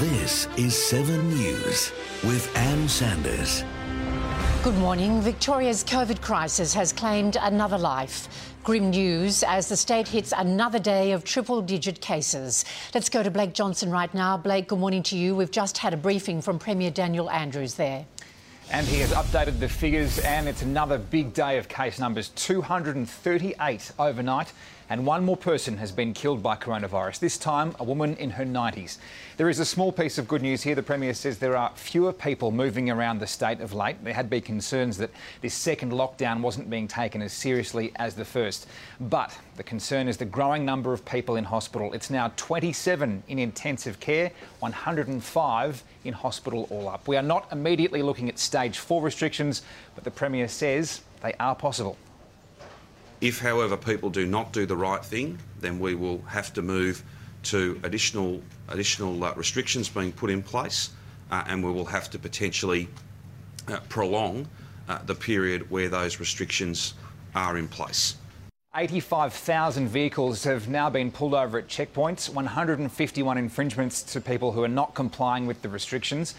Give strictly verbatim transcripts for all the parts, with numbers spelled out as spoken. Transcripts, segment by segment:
This is Seven News with Ann Sanders. Good morning. Victoria's COVID crisis has claimed another life. Grim news as the state hits another day of triple-digit cases. Let's go to Blake Johnson right now. Blake, good morning to you. We've just had a briefing from Premier Daniel Andrews there. And he has updated the figures, and it's another big day of case numbers, two hundred thirty-eight overnight, and one more person has been killed by coronavirus, this time a woman in her nineties. There is a small piece of good news here. The Premier says there are fewer people moving around the state of late. There had been concerns that this second lockdown wasn't being taken as seriously as the first. But the concern is the growing number of people in hospital. It's now twenty-seven in intensive care, one hundred five in hospital all up. We are not immediately looking at stage four restrictions, but the Premier says they are possible. If, however, people do not do the right thing, then we will have to move to additional additional uh, restrictions being put in place, uh, and we will have to potentially uh, prolong uh, the period where those restrictions are in place. eighty-five thousand vehicles have now been pulled over at checkpoints, one hundred fifty-one infringements to people who are not complying with the restrictions.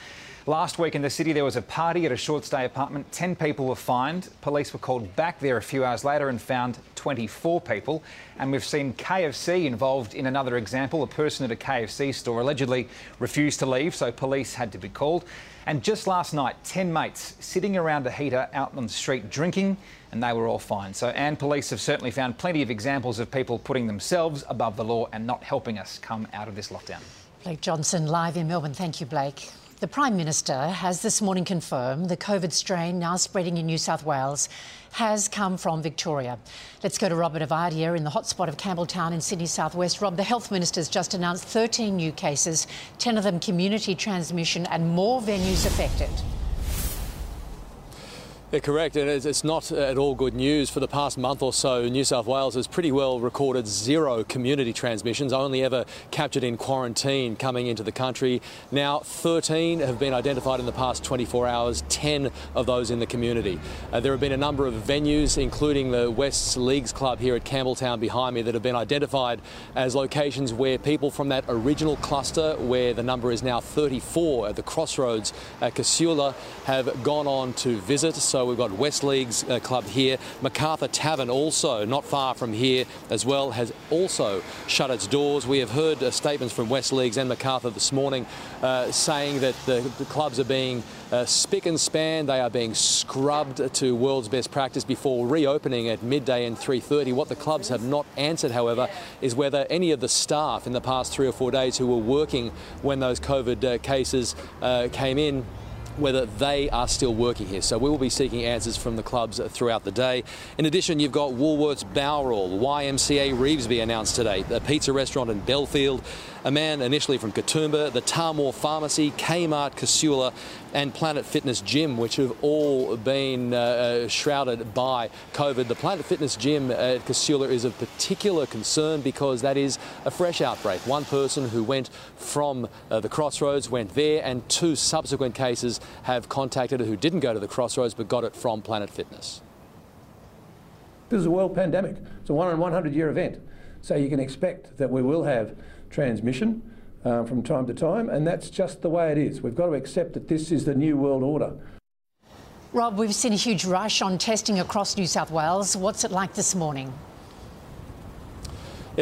Last week in the city, there was a party at a short-stay apartment. ten people were fined. Police were called back there a few hours later and found twenty-four people. And we've seen K F C involved in another example. A person at a K F C store allegedly refused to leave, so police had to be called. And just last night, ten mates sitting around a heater out on the street drinking, and they were all fined. So, and police have certainly found plenty of examples of people putting themselves above the law and not helping us come out of this lockdown. Blake Johnson, live in Melbourne. Thank you, Blake. The Prime Minister has this morning confirmed the COVID strain now spreading in New South Wales has come from Victoria. Let's go to Robert Ovadia in the hotspot of Campbelltown in Sydney South West. Rob, the Health Minister's just announced thirteen new cases, ten of them community transmission, and more venues affected. Yeah, correct. And it's not at all good news. For the past month or so, New South Wales has pretty well recorded zero community transmissions, only ever captured in quarantine coming into the country. Now, thirteen have been identified in the past twenty-four hours, ten of those in the community. Uh, there have been a number of venues, including the Wests Leagues Club here at Campbelltown behind me, that have been identified as locations where people from that original cluster, where the number is now thirty-four at the Crossroads at Casula, have gone on to visit. So So we've got Wests Leagues uh, Club here. MacArthur Tavern, also not far from here as well, has also shut its doors. We have heard uh, statements from Wests Leagues and MacArthur this morning uh, saying that the, the clubs are being uh, spick and span. They are being scrubbed to world's best practice before reopening at midday and three thirty. What the clubs have not answered, however, is whether any of the staff in the past three or four days who were working when those COVID uh, cases uh, came in, whether they are still working here. So we will be seeking answers from the clubs throughout the day. In addition, you've got Woolworths Bowral, Y M C A Reevesby announced today, a pizza restaurant in Belfield, a man initially from Katoomba, the Tarmor Pharmacy, Kmart, Casula and Planet Fitness Gym, which have all been uh, shrouded by COVID. The Planet Fitness Gym at Casula is of particular concern because that is a fresh outbreak. One person who went from uh, the Crossroads went there, and two subsequent cases have contacted her who didn't go to the Crossroads but got it from Planet Fitness. This is a world pandemic. It's a one in one hundred year event. So you can expect that we will have transmission uh, from time to time, and that's just the way it is. We've got to accept that this is the new world order. Rob, we've seen a huge rush on testing across New South Wales. What's it like this morning?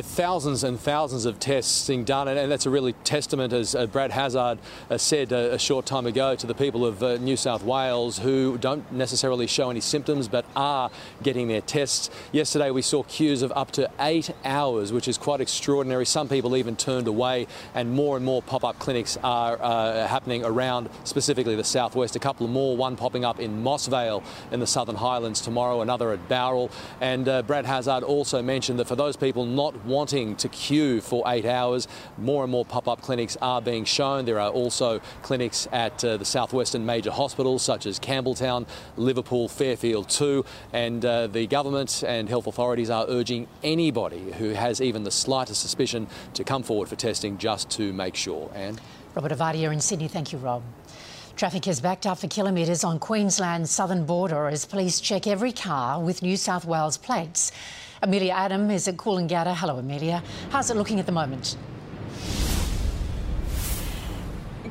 thousands and thousands of tests being done, and, and that's a really testament, as uh, Brad Hazard uh, said uh, a short time ago, to the people of uh, New South Wales who don't necessarily show any symptoms but are getting their tests. Yesterday we saw queues of up to eight hours, which is quite extraordinary. Some people even turned away, and more and more pop-up clinics are uh, happening around specifically the southwest. A couple more, one popping up in Moss Vale in the Southern Highlands tomorrow, another at Bowral, and uh, Brad Hazard also mentioned that for those people not wanting to queue for eight hours, more and more pop-up clinics are being shown. There are also clinics at uh, the southwestern major hospitals such as Campbelltown, Liverpool, Fairfield too, and uh, the government and health authorities are urging anybody who has even the slightest suspicion to come forward for testing just to make sure. Anne? Robert Ovadia in Sydney. Thank you, Rob. Traffic has backed up for kilometres on Queensland's southern border as police check every car with New South Wales plates. Amelia Adam is at Coolangatta. Hello, Amelia. How's it looking at the moment?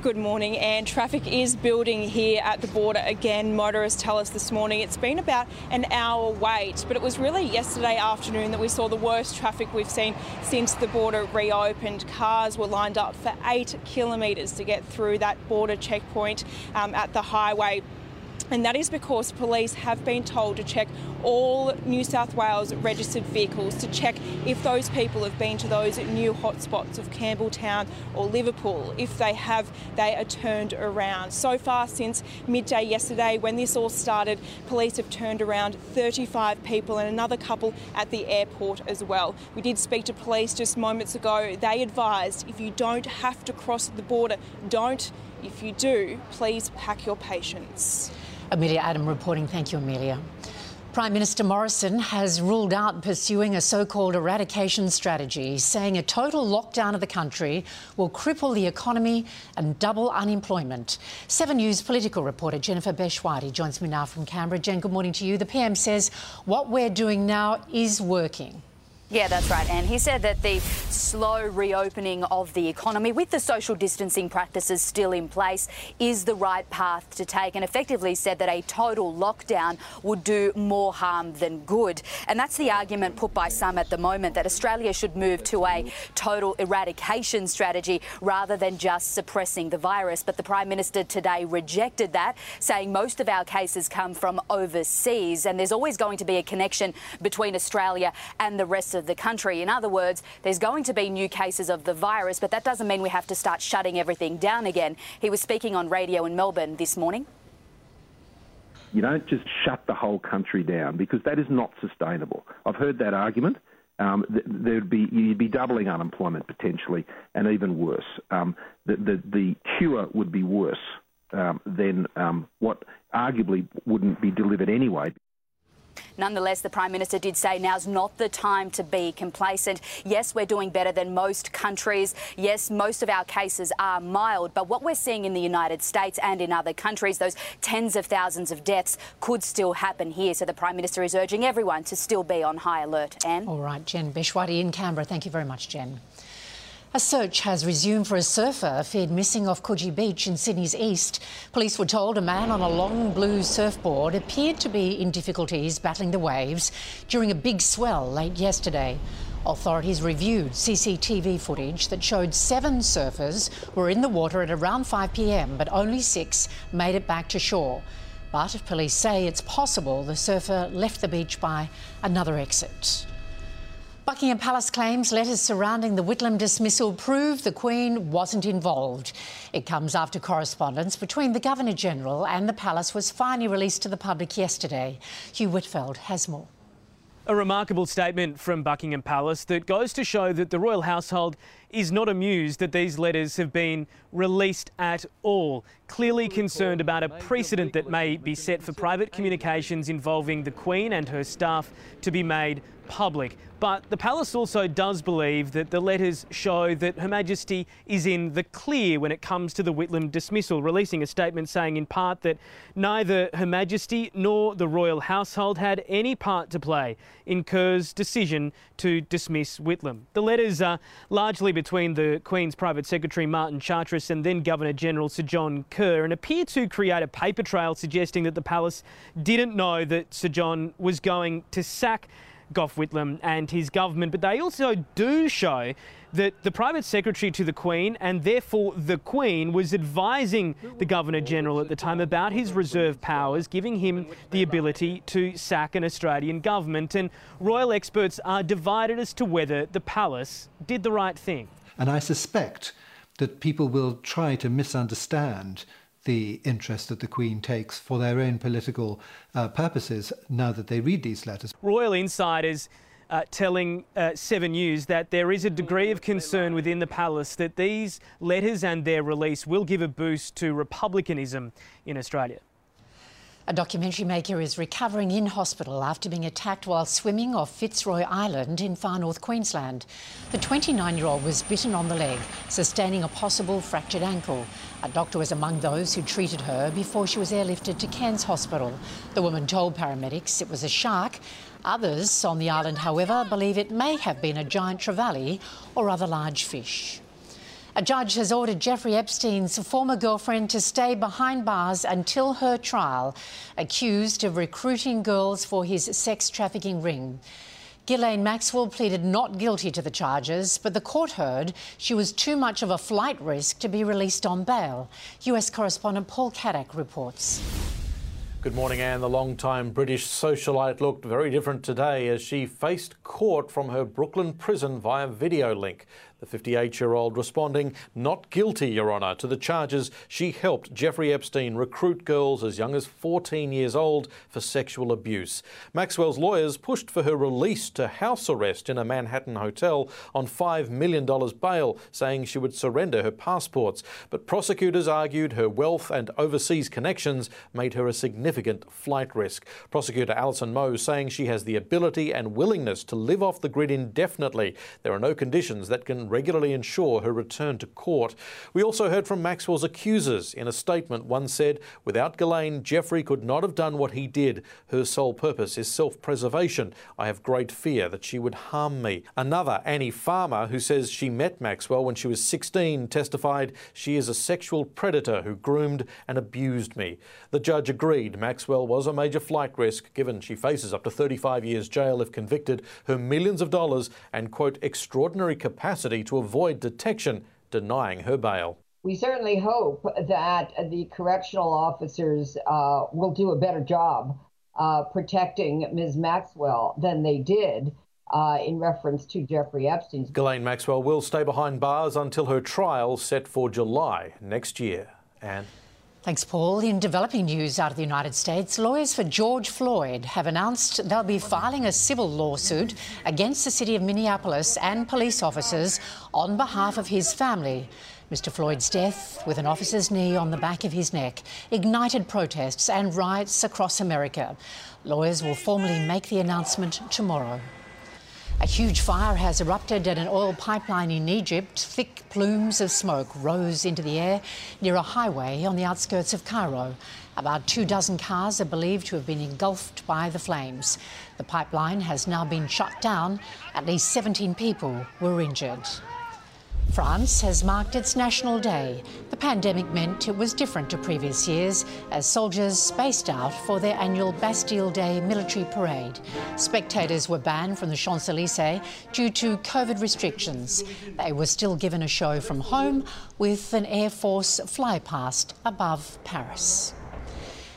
Good morning, and traffic is building here at the border again. Motorists tell us this morning it's been about an hour wait, but it was really yesterday afternoon that we saw the worst traffic we've seen since the border reopened. Cars were lined up for eight kilometres to get through that border checkpoint um, at the highway. And that is because police have been told to check all New South Wales registered vehicles to check if those people have been to those new hotspots of Campbelltown or Liverpool. If they have, they are turned around. So far, since midday yesterday, when this all started, police have turned around thirty-five people and another couple at the airport as well. We did speak to police just moments ago. They advised, if you don't have to cross the border, don't. If you do, please pack your patience. Amelia Adam reporting. Thank you, Amelia. Prime Minister Morrison has ruled out pursuing a so-called eradication strategy, saying a total lockdown of the country will cripple the economy and double unemployment. Seven News political reporter Jennifer Beshwadi joins me now from Canberra. Jen, good morning to you. The P M says what we're doing now is working. Yeah, that's right, Anne. He said that the slow reopening of the economy with the social distancing practices still in place is the right path to take, and effectively said that a total lockdown would do more harm than good. And that's the argument put by some at the moment, that Australia should move to a total eradication strategy rather than just suppressing the virus. But the Prime Minister today rejected that, saying most of our cases come from overseas and there's always going to be a connection between Australia and the rest of of the country. In other words, there's going to be new cases of the virus, but that doesn't mean we have to start shutting everything down again. He was speaking on radio in Melbourne this morning. You don't just shut the whole country down, because that is not sustainable. I've heard that argument. Um, there'd be, you'd be doubling unemployment potentially, and even worse. Um, the, the, the cure would be worse um, than um, what arguably wouldn't be delivered anyway. Nonetheless, the Prime Minister did say now's not the time to be complacent. Yes, we're doing better than most countries. Yes, most of our cases are mild. But what we're seeing in the United States and in other countries, those tens of thousands of deaths could still happen here. So the Prime Minister is urging everyone to still be on high alert. Anne? All right, Jen Beshwadi in Canberra. Thank you very much, Jen. A search has resumed for a surfer feared missing off Coogee Beach in Sydney's east. Police were told a man on a long blue surfboard appeared to be in difficulties battling the waves during a big swell late yesterday. Authorities reviewed C C T V footage that showed seven surfers were in the water at around five p m, but only six made it back to shore. But police say it's possible the surfer left the beach by another exit. Buckingham Palace claims letters surrounding the Whitlam dismissal prove the Queen wasn't involved. It comes after correspondence between the Governor-General and the Palace was finally released to the public yesterday. Hugh Whitfield has more. A remarkable statement from Buckingham Palace that goes to show that the royal household is not amused that these letters have been released at all. Clearly concerned about a precedent that may be set for private communications involving the Queen and her staff to be made public. But the Palace also does believe that the letters show that Her Majesty is in the clear when it comes to the Whitlam dismissal, releasing a statement saying in part that neither Her Majesty nor the royal household had any part to play in Kerr's decision to dismiss Whitlam. The letters are largely between the Queen's Private Secretary Martin Charteris and then Governor-General Sir John Kerr, and appear to create a paper trail suggesting that the Palace didn't know that Sir John was going to sack Gough Whitlam and his government, but they also do show that the private secretary to the Queen, and therefore the Queen, was advising the Governor-General at the time about his reserve powers, giving him the ability to sack an Australian government. And royal experts are divided as to whether the palace did the right thing. And I suspect that people will try to misunderstand the interest that the Queen takes for their own political uh, purposes now that they read these letters. Royal insiders uh, telling uh, Seven News that there is a degree of concern within the palace that these letters and their release will give a boost to republicanism in Australia. A documentary maker is recovering in hospital after being attacked while swimming off Fitzroy Island in far north Queensland. The twenty-nine-year-old was bitten on the leg, sustaining a possible fractured ankle. A doctor was among those who treated her before she was airlifted to Cairns Hospital. The woman told paramedics it was a shark. Others on the island, however, believe it may have been a giant trevally or other large fish. A judge has ordered Jeffrey Epstein's former girlfriend to stay behind bars until her trial, accused of recruiting girls for his sex trafficking ring. Ghislaine Maxwell pleaded not guilty to the charges, but the court heard she was too much of a flight risk to be released on bail. U S correspondent Paul Kadak reports. Good morning, Anne. The long-time British socialite looked very different today as she faced court from her Brooklyn prison via video link. The fifty-eight-year-old responding, "Not guilty, Your Honour," to the charges she helped Jeffrey Epstein recruit girls as young as fourteen years old for sexual abuse. Maxwell's lawyers pushed for her release to house arrest in a Manhattan hotel on five million dollars bail, saying she would surrender her passports. But prosecutors argued her wealth and overseas connections made her a significant flight risk. Prosecutor Alison Moe saying she has the ability and willingness to live off the grid indefinitely. There are no conditions that can regularly ensure her return to court. We also heard from Maxwell's accusers. In a statement, one said, "Without Ghislaine, Jeffrey could not have done what he did. Her sole purpose is self-preservation. I have great fear that she would harm me." Another, Annie Farmer, who says she met Maxwell when she was sixteen, testified, "She is a sexual predator who groomed and abused me." The judge agreed Maxwell was a major flight risk, given she faces up to thirty-five years jail if convicted, her millions of dollars and, quote, extraordinary capacity to avoid detection, denying her bail. We certainly hope that the correctional officers uh, will do a better job uh, protecting Miz Maxwell than they did Uh, in reference to Jeffrey Epstein's. Ghislaine Maxwell will stay behind bars until her trial, set for July next year. Anne? Thanks, Paul. In developing news out of the United States, lawyers for George Floyd have announced they'll be filing a civil lawsuit against the city of Minneapolis and police officers on behalf of his family. Mister Floyd's death, with an officer's knee on the back of his neck, ignited protests and riots across America. Lawyers will formally make the announcement tomorrow. A huge fire has erupted at an oil pipeline in Egypt. Thick plumes of smoke rose into the air near a highway on the outskirts of Cairo. About two dozen cars are believed to have been engulfed by the flames. The pipeline has now been shut down. At least seventeen people were injured. France has marked its National Day. The pandemic meant it was different to previous years as soldiers spaced out for their annual Bastille Day military parade. Spectators were banned from the Champs-Élysées due to COVID restrictions. They were still given a show from home with an Air Force flypast above Paris.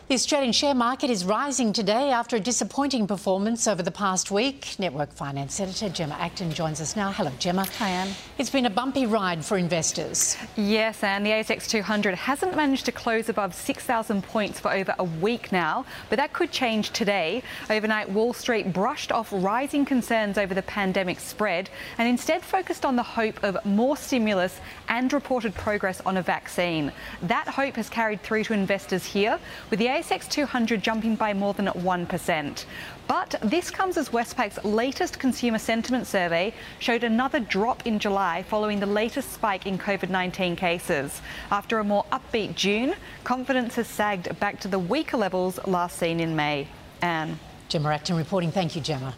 The Australian share market is rising today after a disappointing performance over the past week. Network Finance Editor Gemma Acton joins us now. Hello, Gemma. Hi, Anne. It's been a bumpy ride for investors. Yes, Anne. The A S X two hundred hasn't managed to close above six thousand points for over a week now, but that could change today. Overnight, Wall Street brushed off rising concerns over the pandemic spread and instead focused on the hope of more stimulus and reported progress on a vaccine. That hope has carried through to investors here, with the A S X two hundred jumping by more than one percent. But this comes as Westpac's latest consumer sentiment survey showed another drop in July following the latest spike in COVID nineteen cases. After a more upbeat June, confidence has sagged back to the weaker levels last seen in May. Anne. Gemma Acton reporting. Thank you, Gemma.